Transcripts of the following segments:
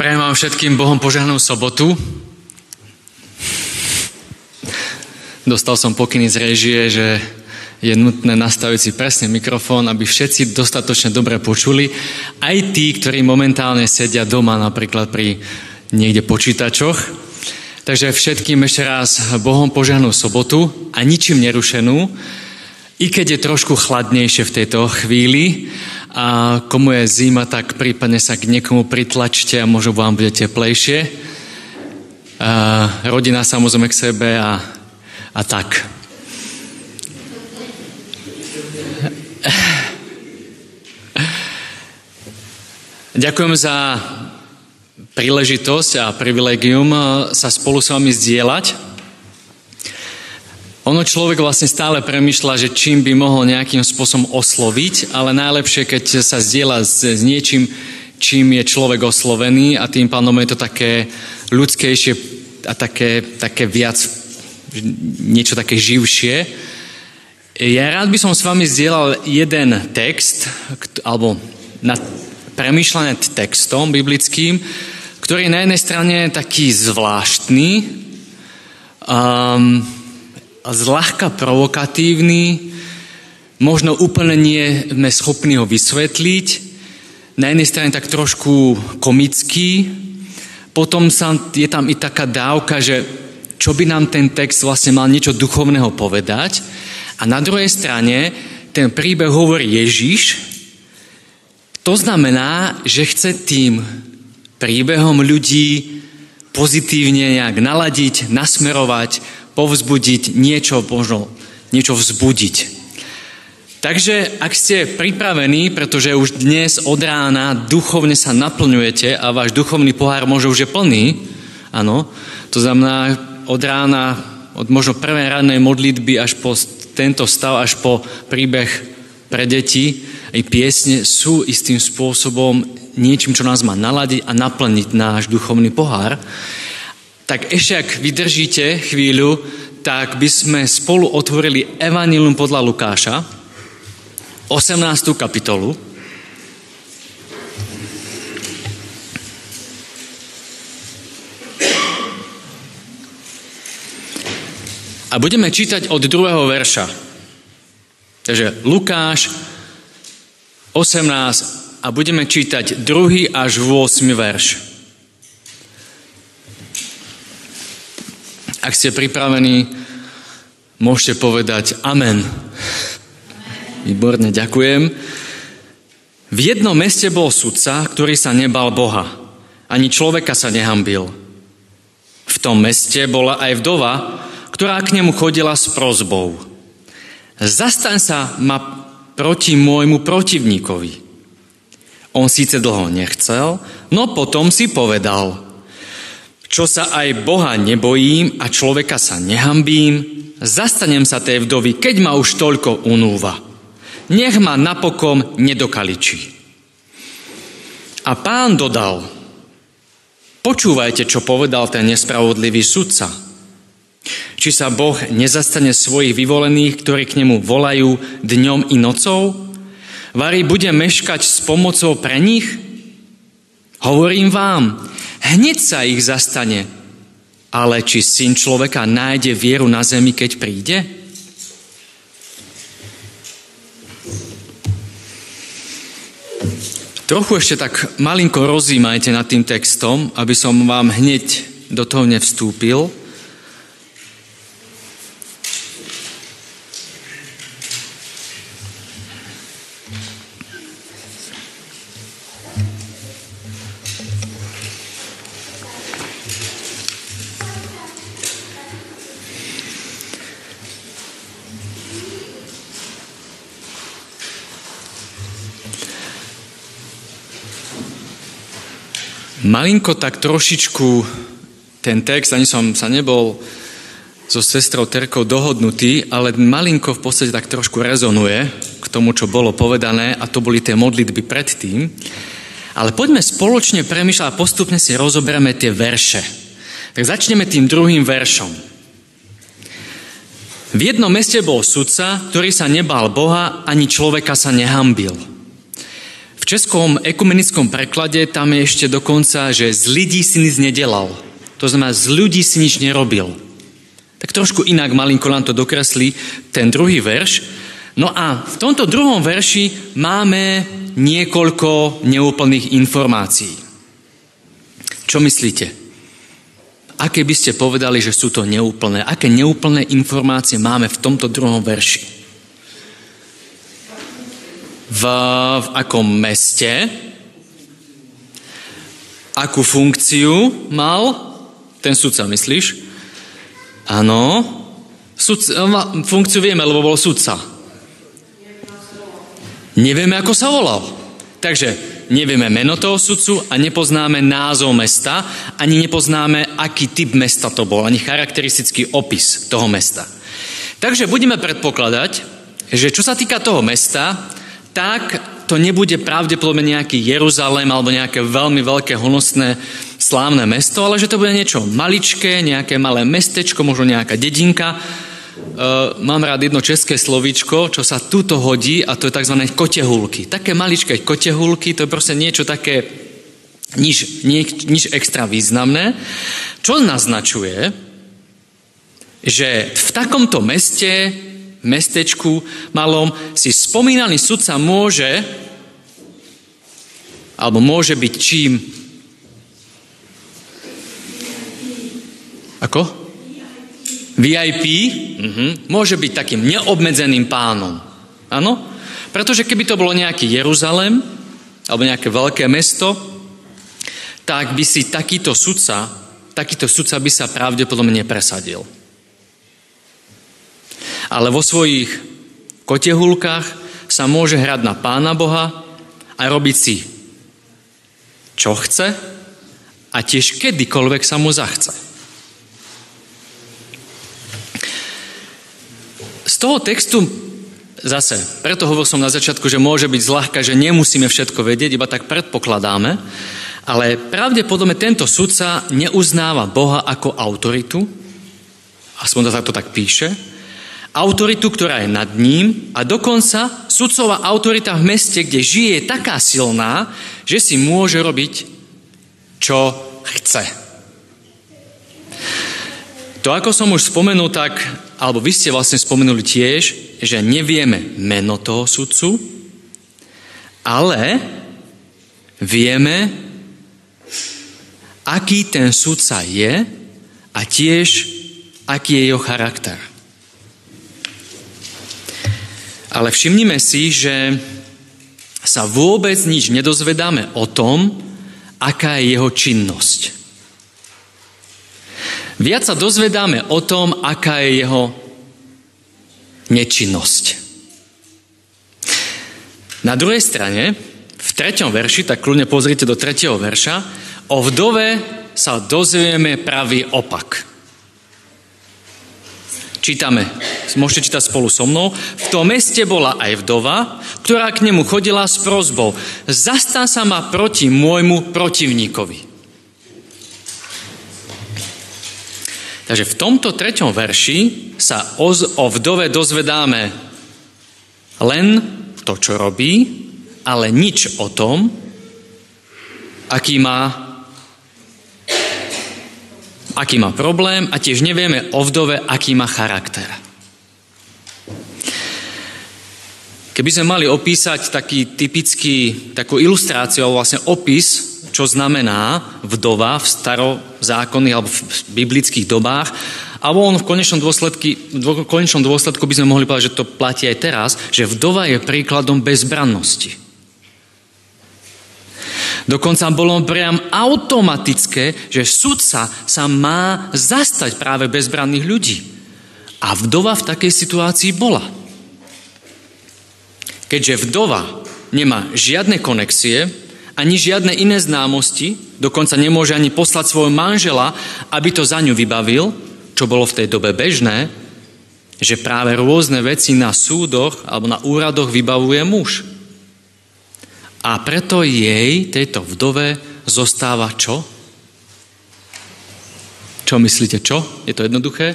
Prajem vám všetkým Bohom požehnanú sobotu. Dostal som pokyny z réžie, že je nutné nastaviť si presne mikrofón, aby všetci dostatočne dobre počuli. Aj tí, ktorí momentálne sedia doma, napríklad pri niekde počítačoch. Takže všetkým ešte raz Bohom požehnanú sobotu a ničím nerušenú. I keď je trošku chladnejšie v tejto chvíli a komu je zima, tak prípadne sa k niekomu pritlačte a možno vám bude teplejšie. Rodina samozrejme k sebe a tak. Ďakujem za príležitosť a privilegium sa spolu s vami zdieľať. Ono človek vlastne stále premýšľa, že čím by mohol nejakým spôsobom osloviť, ale najlepšie, keď sa zdieľa s niečím, čím je človek oslovený a tým pádom je to také ľudskejšie a také viac, niečo také živšie. Ja rád by som s vami zdieľal jeden text, alebo premýšľanie textom biblickým, ktorý je na jednej strane taký zvláštny, zľahka provokatívny, možno úplne nie sme schopní ho vysvetliť, na jednej strane tak trošku komický, potom je tam i taká dávka, že čo by nám ten text vlastne mal niečo duchovného povedať, a na druhej strane ten príbeh hovorí Ježiš, to znamená, že chce tým príbehom ľudí pozitívne nejak naladiť, nasmerovať, povzbudiť, niečo vzbudiť. Takže ak ste pripravení, pretože už dnes od rána duchovne sa naplňujete a váš duchovný pohár možno už je plný, áno, to znamená od rána, od možno prvej rannej modlitby až po tento stav, až po príbeh pre deti, aj piesne sú istým spôsobom niečím, čo nás má naladiť a naplniť náš duchovný pohár. Tak ešte ak vydržíte chvíľu, tak by sme spolu otvorili Evanjelium podľa Lukáša, 18. kapitolu. A budeme čítať od 2. verša. Takže Lukáš 18 a budeme čítať 2. až 8. verš. Ak ste pripravení, môžete povedať amen. Výborne, ďakujem. V jednom meste bol sudca, ktorý sa nebal Boha. Ani človeka sa nehanbil. V tom meste bola aj vdova, ktorá k nemu chodila s prosbou. Zastaň sa ma proti môjmu protivníkovi. On síce dlho nechcel, no potom si povedal: Čo sa aj Boha nebojím a človeka sa nehambím, zastanem sa tej vdovy, keď ma už toľko unúva. Nech ma napokon nedokaličí. A pán dodal: Počúvajte, čo povedal ten nespravodlivý sudca. Či sa Boh nezastane svojich vyvolených, ktorí k nemu volajú dňom i nocou? Vari bude meškať s pomocou pre nich? Hovorím vám, hneď sa ich zastane. Ale či Syn človeka nájde vieru na zemi, keď príde? Trochu ešte tak malinko rozímajte nad tým textom, aby som vám hneď do toho nevstúpil. Malinko tak trošičku ten text, ani som sa nebol so sestrou Terkou dohodnutý, ale malinko v podstate tak trošku rezonuje k tomu, čo bolo povedané, a to boli tie modlitby predtým. Ale poďme spoločne premýšľať a postupne si rozoberieme tie verše. Tak začneme tým druhým veršom. V jednom meste bol sudca, ktorý sa nebál Boha, ani človeka sa nehanbil. V V českom ekumenickom preklade tam je ešte dokonca, že z lidí si nic nedelal. To znamená, z ľudí si nič nerobil. Tak trošku inak malinko nám to dokreslí ten druhý verš. No a v tomto druhom verši máme niekoľko neúplných informácií. Čo myslíte? Aké by ste povedali, že sú to neúplné? Aké neúplné informácie máme v tomto druhom verši? V akom meste? Akú funkciu mal ten sudca, myslíš? Áno. Funkciu vieme, lebo bol sudca. Nevieme, ako sa volal. Takže nevieme meno toho sudcu a nepoznáme názov mesta, ani nepoznáme, aký typ mesta to bol, ani charakteristický opis toho mesta. Takže budeme predpokladať, že čo sa týka toho mesta, tak to nebude pravdepodobne nejaký Jeruzalém alebo nejaké veľmi veľké honosné slávne mesto, ale že to bude niečo maličké, nejaké malé mestečko, možno nejaká dedinka. Mám rád jedno české slovíčko, čo sa tuto hodí, a to je tzv. Kotehulky. Také maličké kotehulky, to je proste niečo také nič extra významné, čo naznačuje, že v takomto meste, mestečku malom, si spomínaný sudca môže alebo môže byť čím? Ako? VIP môže byť takým neobmedzeným pánom. Áno? Pretože keby to bolo nejaký Jeruzalém alebo nejaké veľké mesto, tak by si takýto sudca by sa pravdepodobne nepresadil. Ale vo svojich kotehulkách sa môže hrať na Pána Boha a robiť si čo chce a tiež kedykoľvek sa mu zachce. Z toho textu zase, preto hovoril som na začiatku, že môže byť zľahka, že nemusíme všetko vedieť, iba tak predpokladáme, ale pravdepodobne tento sudca neuznáva Boha ako autoritu, aspoň to tak píše, autoritu, ktorá je nad ním, a dokonca sudcová autorita v meste, kde žije, je taká silná, že si môže robiť, čo chce. To, ako som už spomenul, tak, alebo vy ste vlastne spomenuli tiež, že nevieme meno toho sudcu, ale vieme, aký ten sudca je a tiež, aký je jeho charakter. Ale všimnime si, že sa vôbec nič nedozvedáme o tom, aká je jeho činnosť. Viac sa dozvedáme o tom, aká je jeho nečinnosť. Na druhej strane, v 3. verši, tak kľudne pozrite do 3. verša, o vdove sa dozvieme pravý opak. Čítame, môžete čítať spolu so mnou. V tom meste bola aj vdova, ktorá k nemu chodila s prosbou: zastan sa ma proti môjmu protivníkovi. Takže v tomto 3. verši sa o vdove dozvedáme len to, čo robí, ale nič o tom, aký má problém, a tiež nevieme o vdove, aký má charakter. Keby sme mali opísať takú ilustráciu, vlastne opis, čo znamená vdova v starozákonných alebo v biblických dobách, alebo on v konečnom dôsledku by sme mohli povedať, že to platí aj teraz, že vdova je príkladom bezbrannosti. Dokonca bolo priam automatické, že sudca sa má zastať práve bezbranných ľudí. A vdova v takej situácii bola. Keďže vdova nemá žiadne konexie, ani žiadne iné známosti, dokonca nemôže ani poslať svojho manžela, aby to za ňu vybavil, čo bolo v tej dobe bežné, že práve rôzne veci na súdoch alebo na úradoch vybavuje muž. A preto jej, tejto vdove, zostáva čo? Čo myslíte, čo? Je to jednoduché?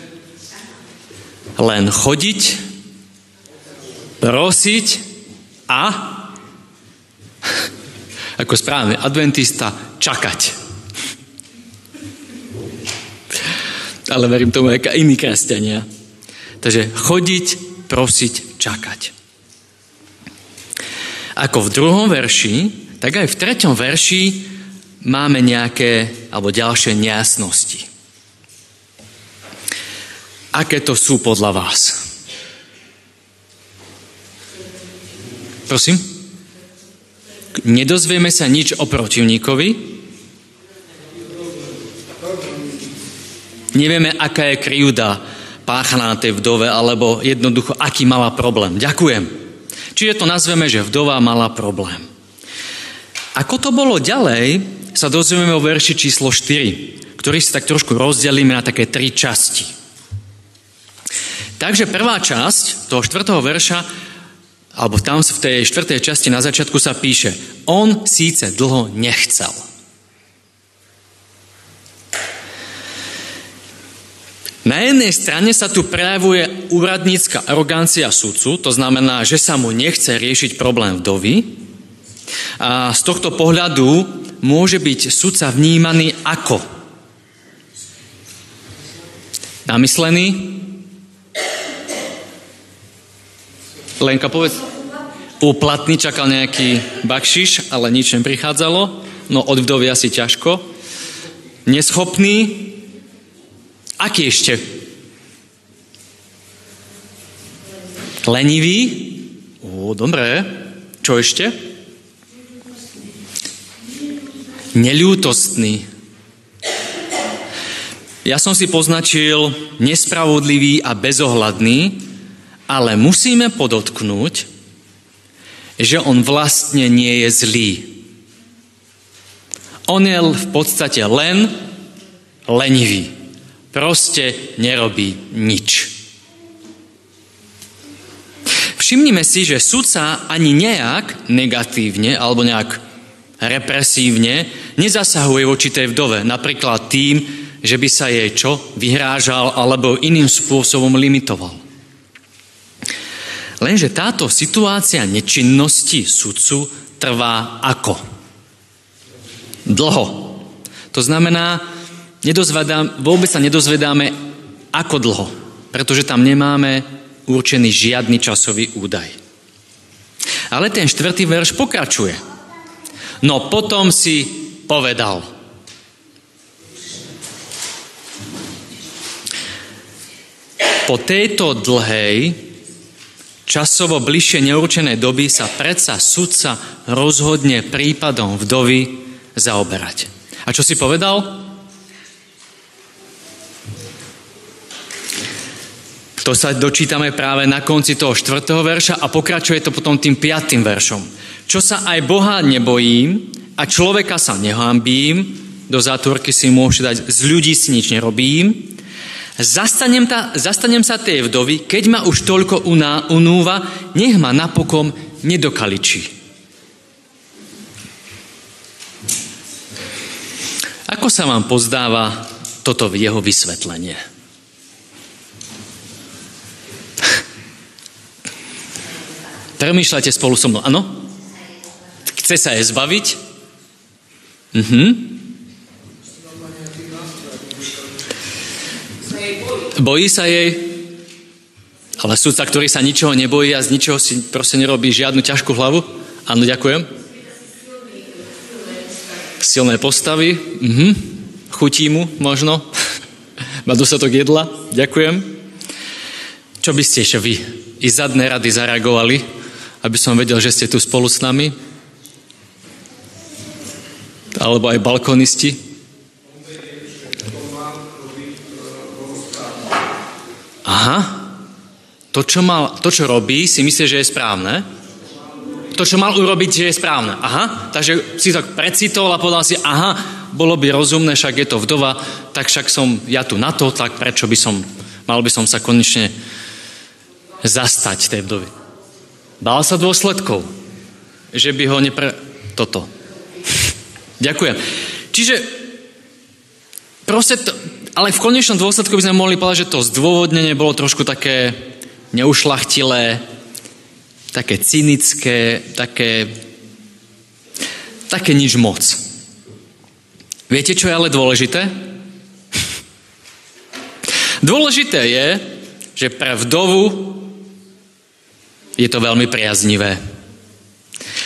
Len chodiť, prosiť a ako správny adventista čakať. Ale verím tomu, ako iní kresťania. Takže chodiť, prosiť, čakať. Ako v druhom verši, tak aj v treťom verši máme nejaké, alebo ďalšie nejasnosti. Aké to sú podľa vás? Prosím? Nedozvieme sa nič o protivníkovi. Nevieme, aká je kryjúda páchaná na tej vdove, alebo jednoducho, aký mala problém. Ďakujem. Čiže to nazveme, že vdova mala problém. Ako to bolo ďalej, sa dozvieme o verši číslo 4, ktorý si tak trošku rozdelíme na také tri časti. Takže prvá časť toho 4. verša, alebo tam v tej 4. časti na začiatku sa píše: on síce dlho nechcel. Na jednej strane sa tu prejavuje úradnícka arogancia sudcu, to znamená, že sa mu nechce riešiť problém vdovy. A z tohto pohľadu môže byť sudca vnímaný ako namyslený. Lenka, povedz. Úplatný, čakal nejaký bakšiš, ale nič neprichádzalo. No od vdovy asi ťažko. Neschopný. Aký ešte? Lenivý? Ó, dobré. Čo ešte? Neľútostný. Ja som si poznačil nespravodlivý a bezohľadný, ale musíme podotknúť, že on vlastne nie je zlý. On je v podstate len lenivý. Proste nerobí nič. Všimnime si, že sudca ani nejak negatívne alebo nejak represívne nezasahuje voči tej vdove. Napríklad tým, že by sa jej čo vyhrážal alebo iným spôsobom limitoval. Lenže táto situácia nečinnosti sudcu trvá ako? Dlho. To znamená, vôbec sa nedozvedáme, ako dlho, pretože tam nemáme určený žiadny časový údaj. Ale ten 4. verš pokračuje. No potom si povedal. Po tejto dlhej, časovo bližšie neurčenej doby sa predsa sudca rozhodne prípadom vdovy zaoberať. A čo si povedal? To sa dočítame práve na konci toho 4. verša a pokračuje to potom tým 5. veršom. Čo sa aj Boha nebojím a človeka sa nehanbím, do zátvorky si môže dať, z ľudí si nič nerobím, zastanem sa tej vdovy, keď ma už toľko unúva, nech ma napokon nedokaličí. Ako sa vám pozdáva toto jeho vysvetlenie? Premýšľajte spolu so mnou. Áno? Chce sa jej zbaviť? Bojí sa jej, ale sudca, ktorý sa ničoho nebojí a z ničoho si proste nerobí žiadnu ťažkú hlavu. Áno, ďakujem. Silné postavy. Chutí mu možno. Má dostatok jedla. Ďakujem. Čo by ste ešte vy i zadné rady zareagovali, aby som vedel, že ste tu spolu s nami? Alebo aj balkonisti? Aha. To, čo robí, si myslí, že je správne? To, čo mal urobiť, že je správne. Aha. Takže si tak precitol a povedal si, aha, bolo by rozumné, však je to vdova, tak však som ja tu na to, tak prečo by som, mal by som sa konečne zastať tej vdovy. Bál sa dôsledkov, že by ho toto. Ďakujem. Čiže proste ale v konečnom dôsledku by sme mohli povedať, že to zdôvodnenie bolo trošku také neušlachtilé, také cynické, také také nič moc. Viete, čo je ale dôležité? Dôležité je, že pre vdovu je to veľmi priaznivé.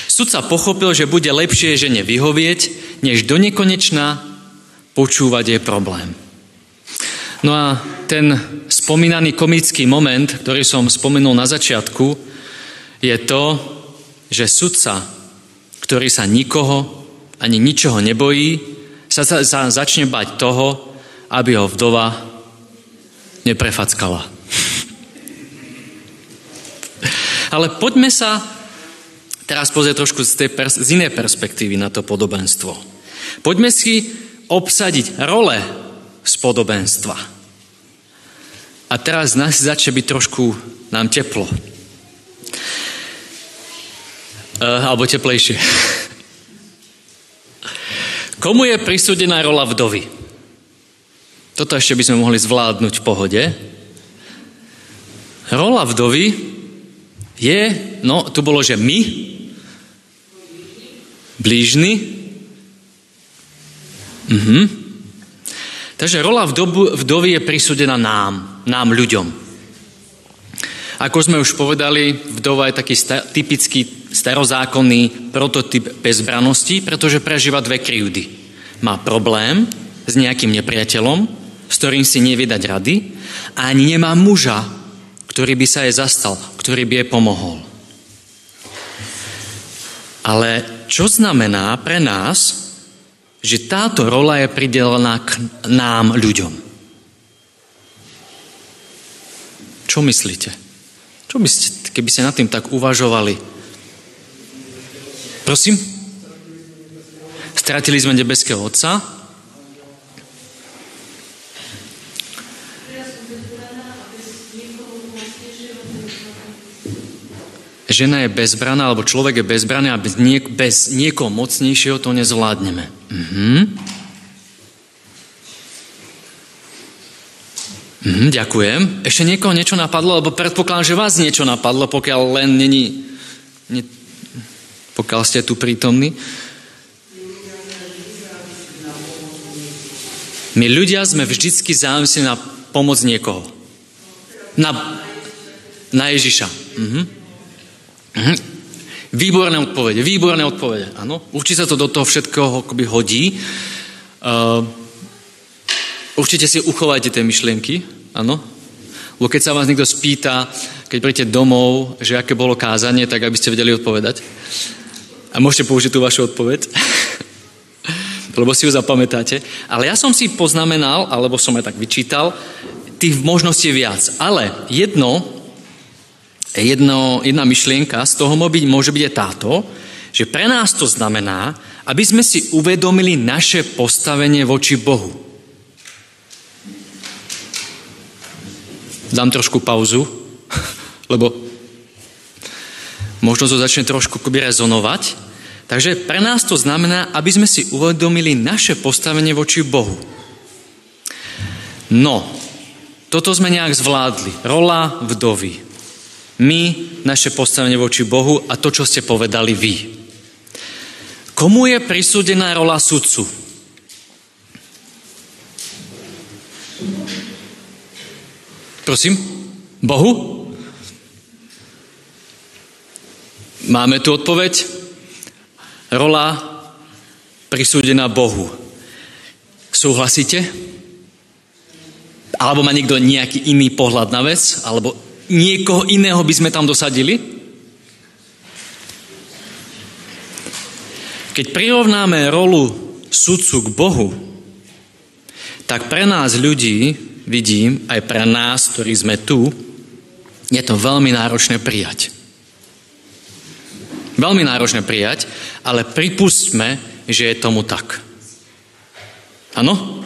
Sudca pochopil, že bude lepšie žene vyhovieť, než do nekonečna počúvať jej problém. No a ten spomínaný komický moment, ktorý som spomenul na začiatku, je to, že sudca, ktorý sa nikoho ani ničoho nebojí, sa začne bať toho, aby ho vdova neprefackala. Ale poďme sa teraz pozrieť trošku z inej perspektívy na to podobenstvo. Poďme si obsadiť role z podobenstva. A teraz nás začne byť trošku nám teplo. Alebo teplejšie. Komu je prisúdená rola vdovy? Toto ešte by sme mohli zvládnuť v pohode. Rola vdovy je, no tu bolo, že my, blížny, Takže rola vdovy je prisúdená nám ľuďom. Ako sme už povedali, vdova je taký typický starozákonný prototyp bezbranosti, pretože prežíva dve krivdy. Má problém s nejakým nepriateľom, s ktorým si nevie dať rady, a ani nemá muža, ktorý by sa jej zastal, ktorý by jej pomohol. Ale čo znamená pre nás, že táto rola je pridelená k nám, ľuďom? Čo myslíte? Čo by ste, keby ste nad tým tak uvažovali? Prosím? Stratili sme nebeského Otca? Žena je bezbraná, alebo človek je bezbraný, a bez niekoho mocnejšieho to nezvládneme. Ďakujem. Ešte niekoho niečo napadlo, lebo predpokladám, že vás niečo napadlo, pokiaľ len pokiaľ ste tu prítomní. My ľudia sme vždycky závislí na pomoc niekoho. Na Ježiša. Výborné odpovede, áno. Určite sa to do toho všetkého akoby hodí. Určite si uchovajte tie myšlienky, áno. Lebo keď sa vás niekto spýta, keď príjete domov, že aké bolo kázanie, tak aby ste vedeli odpovedať. A môžete použiť tú vašu odpoveď, lebo si ju zapamätáte. Ale ja som si poznamenal, alebo som aj tak vyčítal, tých možností viac. Ale jedna myšlienka z toho môže byť táto, že pre nás to znamená, aby sme si uvedomili naše postavenie voči Bohu. Dám trošku pauzu, lebo možno to začne trošku rezonovať. Takže pre nás to znamená, aby sme si uvedomili naše postavenie voči Bohu. No, toto sme nejak zvládli. Rola vdovy. My, naše postavenie voči Bohu a to, čo ste povedali vy. Komu je prisúdená rola sudcu? Prosím? Bohu? Máme tu odpoveď? Rola prisúdená Bohu. Súhlasíte? Alebo má niekto nejaký iný pohľad na vec? Alebo niekoho iného by sme tam dosadili? Keď prirovnáme rolu sudcu k Bohu, tak pre nás ľudí, vidím, aj pre nás, ktorí sme tu, je to veľmi náročné prijať. Veľmi náročné prijať, ale pripustme, že je tomu tak. Áno?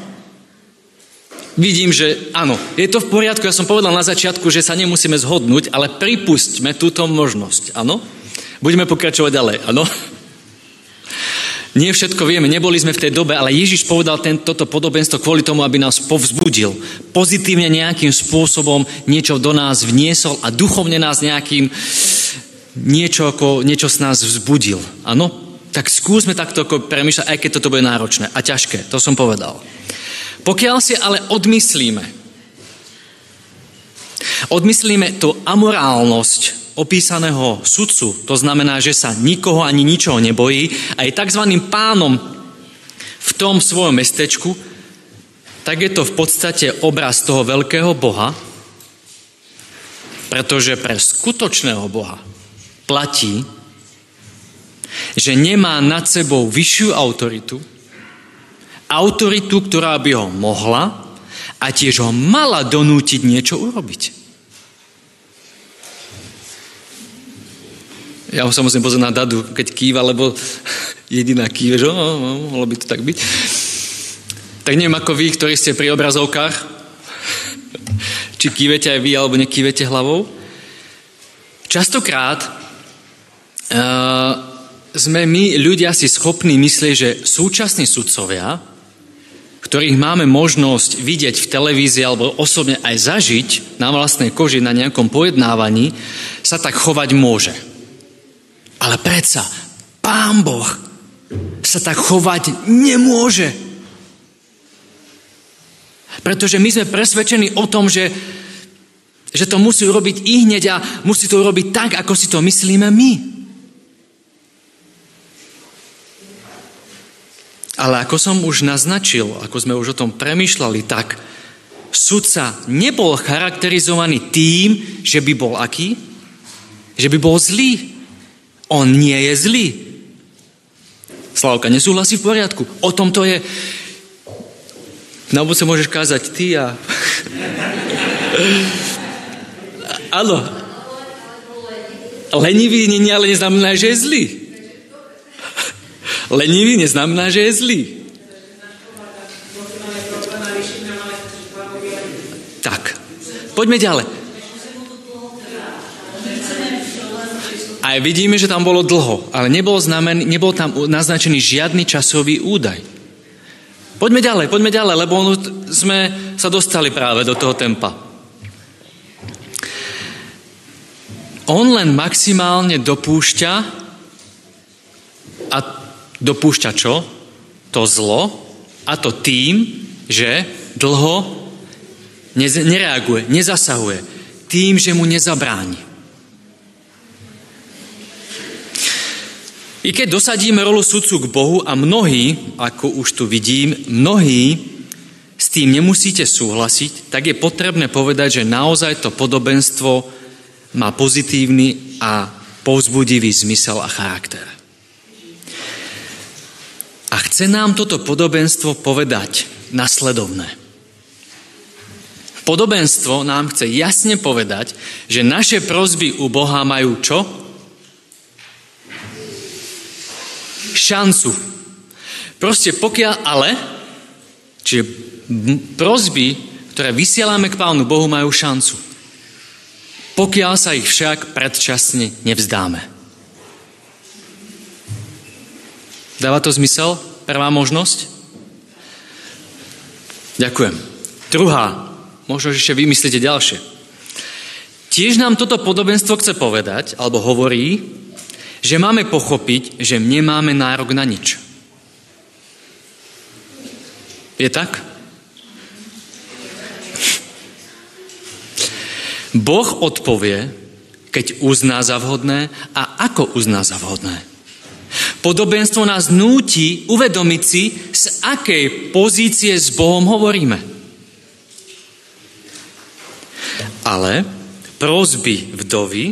Vidím, že áno, je to v poriadku, ja som povedal na začiatku, že sa nemusíme zhodnúť, ale pripustme túto možnosť, áno? Budeme pokračovať ďalej, áno? Nie všetko vieme, neboli sme v tej dobe, ale Ježiš povedal toto podobenstvo kvôli tomu, aby nás povzbudil, pozitívne nejakým spôsobom niečo do nás vniesol a duchovne nás niečo z nás vzbudil, áno? tak skúsme takto premýšľať, aj keď toto bude náročné a ťažké, to som povedal. Pokiaľ si ale odmyslíme tú amorálnosť opísaného sudcu, to znamená, že sa nikoho ani ničoho nebojí a je tzv. Pánom v tom svojom mestečku, tak je to v podstate obraz toho veľkého Boha, pretože pre skutočného Boha platí, že nemá nad sebou vyššiu autoritu, ktorá by ho mohla a tiež ho mala donútiť niečo urobiť. Ja ho samozrejme pozriem na Dadu, keď kýva, lebo jediná kýva, že mohlo by to tak byť. Tak neviem, ako vy, ktorí ste pri obrazovkách, či kývete aj vy, alebo nekývete hlavou. Častokrát sme my, ľudia, si schopní myslieť, že súčasní sudcovia, ktorých máme možnosť vidieť v televízii alebo osobne aj zažiť na vlastnej koži na nejakom pojednávaní, sa tak chovať môže. Ale predsa Pán Boh sa tak chovať nemôže. Pretože my sme presvedčení o tom, že to musí urobiť ihneď a musí to urobiť tak, ako si to myslíme my. Ale ako som už naznačil, ako sme už o tom premýšľali, tak sudca nebol charakterizovaný tým, že by bol aký? Že by bol zlý. On nie je zlý. Slavka nesúhlasí, v poriadku. O tom to je. Na obce môžeš kázať ty a... Áno. Lenivý nie, ale neznamená, že je zlý. Lenivý neznamená, že je zlý. Tak, poďme ďalej. Aj vidíme, že tam bolo dlho, ale nebol tam naznačený žiadny časový údaj. Poďme ďalej, lebo sme sa dostali práve do toho tempa. On len maximálne dopúšťa čo? To zlo, a to tým, že dlho nereaguje, nezasahuje. Tým, že mu nezabráni. I keď dosadíme rolu sudcu k Bohu a mnohí, ako už tu vidím, mnohí s tým nemusíte súhlasiť, tak je potrebné povedať, že naozaj to podobenstvo má pozitívny a povzbudivý zmysel a charakter. A chce nám toto podobenstvo povedať nasledovné. Podobenstvo nám chce jasne povedať, že naše prosby u Boha majú čo? Šancu. Proste pokiaľ ale, čiže prosby, ktoré vysielame k Pánu Bohu, majú šancu. Pokiaľ sa ich však predčasne nevzdáme. Dáva to zmysel? Prvá možnosť? Ďakujem. Druhá. Možno, že ešte vymyslíte ďalšie. Tiež nám toto podobenstvo chce povedať, alebo hovorí, že máme pochopiť, že nemáme nárok na nič. Je tak? Boh odpovie, keď uzná za vhodné a ako uzná za vhodné. Podobenstvo nás núti uvedomiť si, z akej pozície s Bohom hovoríme. Ale prosby vdovy,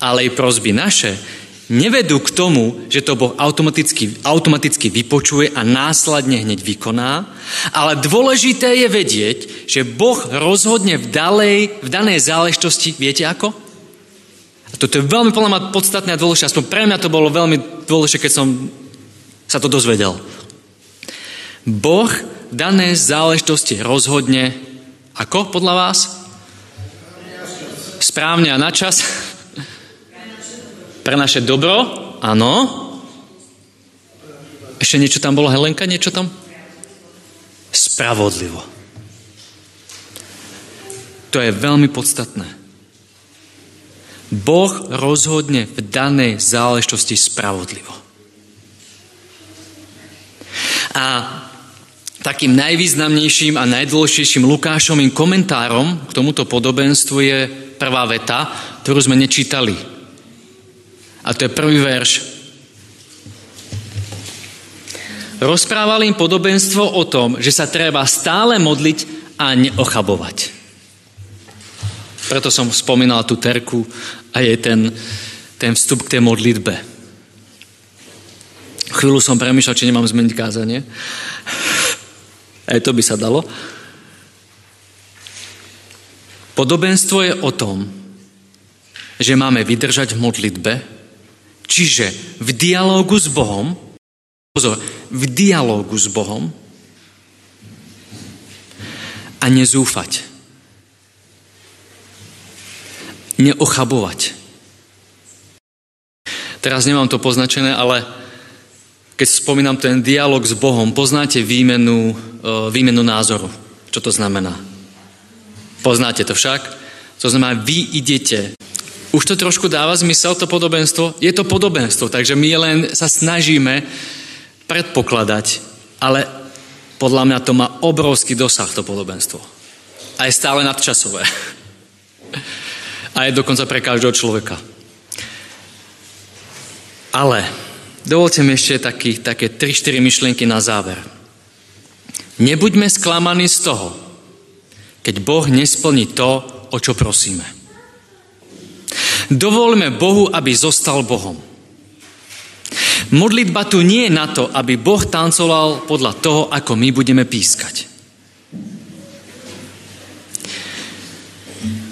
ale i prosby naše, nevedú k tomu, že to Boh automaticky vypočuje a následne hneď vykoná, ale dôležité je vedieť, že Boh rozhodne v danej záležitosti, viete ako? Toto je veľmi podľa mňa podstatné a dôležité. Aspoň pre mňa to bolo veľmi dôležité, keď som sa to dozvedel. Boh dané záležitosti rozhodne ako podľa vás? Správne a na čas. Pre naše dobro? Áno. Ešte niečo tam bolo, Helenka? Niečo tam? Spravodlivo. To je veľmi podstatné. Boh rozhodne v danej záležitosti spravodlivo. A takým najvýznamnejším a najdôležitejším Lukášovým komentárom k tomuto podobenstvu je prvá veta, ktorú sme nečítali. A to je prvý verš. Rozprával im podobenstvo o tom, že sa treba stále modliť a neochabovať. Preto som spomínal tú terku a je ten vstup k tej modlitbe. Chvíľu som premýšľal, či nemám zmeniť kázanie. Aj to by sa dalo. Podobenstvo je o tom, že máme vydržať v modlitbe, čiže v dialógu s Bohom, pozor, v dialógu s Bohom a nezúfať. Neochabovať. Teraz nemám to poznačené, ale keď spomínam ten dialóg s Bohom, poznáte výmenu názoru. Čo to znamená? Poznáte to však? To znamená, vy idete. Už to trošku dáva zmysel, to podobenstvo? Je to podobenstvo, takže my len sa snažíme predpokladať, ale podľa mňa to má obrovský dosah, to podobenstvo. A je stále nadčasové. A je dokonca pre každého človeka. Ale dovolte mi ešte také 3-4 myšlienky na záver. Nebuďme sklamaní z toho, keď Boh nesplní to, o čo prosíme. Dovoľme Bohu, aby zostal Bohom. Modlitba tu nie je na to, aby Boh tancoval podľa toho, ako my budeme pískať.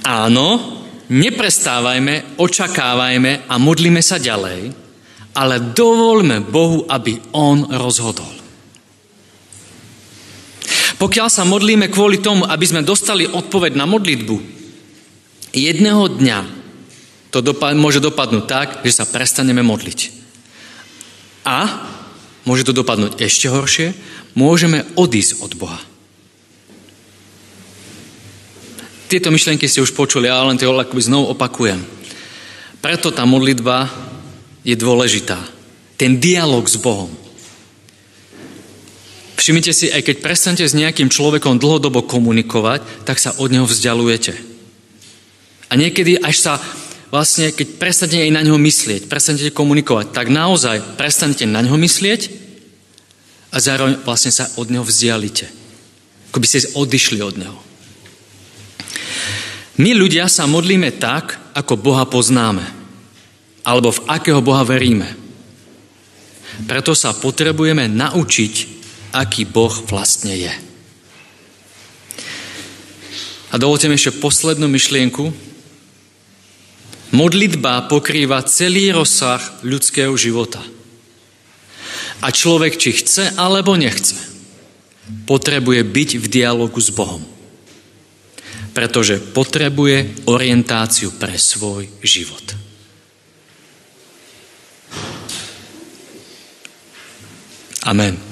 Áno, neprestávajme, očakávajme a modlíme sa ďalej, ale dovoľme Bohu, aby On rozhodol. Pokiaľ sa modlíme kvôli tomu, aby sme dostali odpoveď na modlitbu, jedného dňa to môže dopadnúť tak, že sa prestaneme modliť. A môže to dopadnúť ešte horšie, môžeme odísť od Boha. Tieto myšlienky ste už počuli, ale len to znovu opakujem. Preto tá modlitba je dôležitá. Ten dialog s Bohom. Všimnite si, aj keď prestanete s nejakým človekom dlhodobo komunikovať, tak sa od neho vzdialujete. A niekedy až sa vlastne, keď prestanete aj na ňo myslieť, prestanete komunikovať, tak naozaj prestanete na ňo myslieť a zároveň vlastne sa od neho vzdialite. Ako by ste odišli od neho. My ľudia sa modlíme tak, ako Boha poznáme. Alebo v akého Boha veríme. Preto sa potrebujeme naučiť, aký Boh vlastne je. A dovolte mi ešte poslednú myšlienku. Modlitba pokrýva celý rozsah ľudského života. A človek, či chce alebo nechce, potrebuje byť v dialógu s Bohom. Pretože potrebuje orientáciu pre svoj život. Amen.